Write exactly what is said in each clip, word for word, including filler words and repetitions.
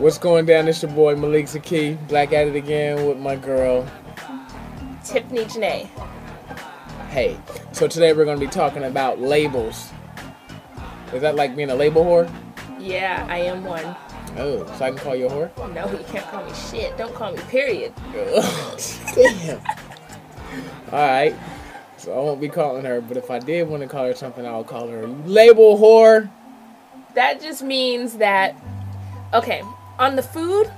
What's going down? It's your boy Malik Zaki, back at it again with my girl Tiffany Janae. Hey, so today we're going to be talking about labels. Is that like being a label whore? Yeah, I am one. Oh, so I can call you a whore? No, you can't call me shit. Don't call me, period. Damn. Alright, so I won't be calling her, but if I did want to call her something, I'll call her label whore. That just means that, okay, on the food,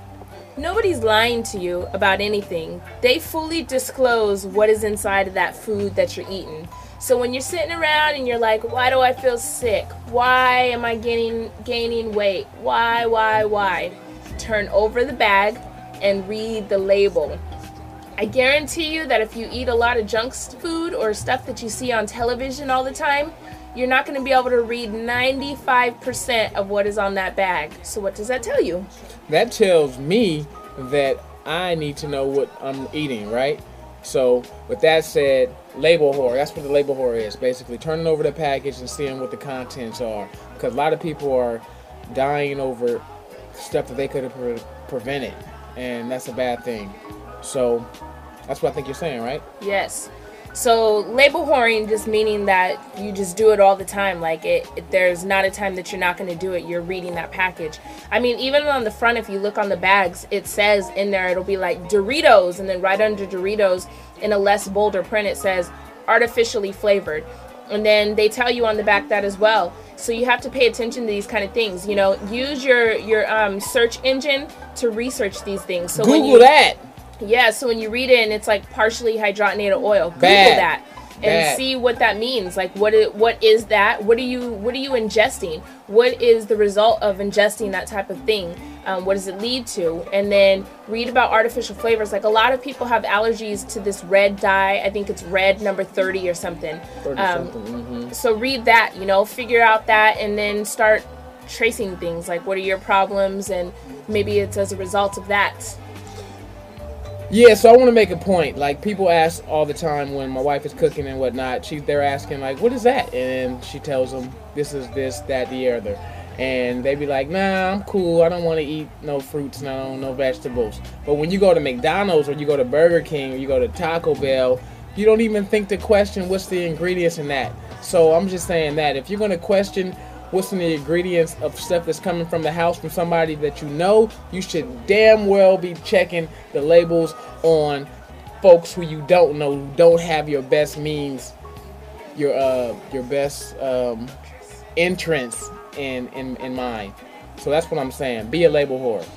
nobody's lying to you about anything. They fully disclose what is inside of that food that you're eating. So when you're sitting around and you're like, why do I feel sick? Why am I gaining, gaining weight? Why, why, why? Turn over the bag and read the label. I guarantee you that if you eat a lot of junk food or stuff that you see on television all the time, you're not going to be able to read ninety-five percent of what is on that bag. So what does that tell you? That tells me that I need to know what I'm eating, right? So with that said, label whore, that's what the label whore is. Basically turning over the package and seeing what the contents are. Because a lot of people are dying over stuff that they could have pre- prevented. And that's a bad thing. So that's what I think you're saying, right? Yes. So label whoring just meaning that you just do it all the time. Like it, it there's not a time that you're not going to do it. You're reading that package. I mean, even on the front, if you look on the bags, it says in there, it'll be like Doritos. And then right under Doritos in a less bolder print, it says artificially flavored. And then they tell you on the back that as well. So you have to pay attention to these kind of things. You know, use your, your um, search engine to research these things. So Google when you, that. Yeah, so when you read it and it's like partially hydrogenated oil, Google Bad. that and Bad. see what that means. Like, what is, what is that? What are you what are you ingesting? What is the result of ingesting that type of thing? Um, what does it lead to? And then read about artificial flavors. Like, a lot of people have allergies to this red dye. I think it's red number thirty or something. thirty um, something. Mm-hmm. So read that, you know, figure out that, and then start tracing things. Like, what are your problems? And maybe it's as a result of that. Yeah, so I want to make a point. Like, people ask all the time when my wife is cooking and whatnot, she, they're asking, like, what is that? And she tells them, this is this, that, the other. And they be like, nah, I'm cool. I don't want to eat no fruits, no, no vegetables. But when you go to McDonald's or you go to Burger King or you go to Taco Bell, you don't even think to question what's the ingredients in that. So I'm just saying that if you're going to question what's in the ingredients of stuff that's coming from the house from somebody that you know, you should damn well be checking the labels on folks who you don't know, who don't have your best means, your uh, your best um, entrance in, in, in mind. So that's what I'm saying. Be a label whore.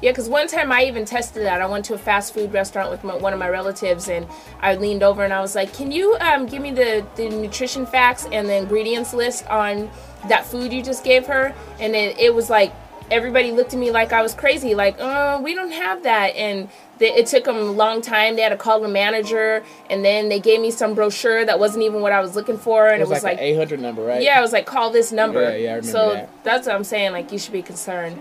Yeah, because one time I even tested that. I went to a fast food restaurant with my, one of my relatives, and I leaned over and I was like, can you um, give me the, the nutrition facts and the ingredients list on that food you just gave her? And it, it was like, everybody looked at me like I was crazy, like, uh, we don't have that. And th- it took them a long time. They had to call the manager, and then they gave me some brochure that wasn't even what I was looking for. And it was, it was like, like an eight hundred number, right? Yeah, I was like, call this number. Yeah, yeah, I remember so that. That's what I'm saying, like, you should be concerned.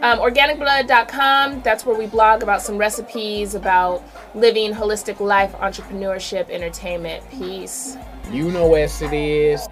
Um, organic blood dot com, that's where we blog about some recipes, about living holistic life, entrepreneurship, entertainment. Peace. You know where it is.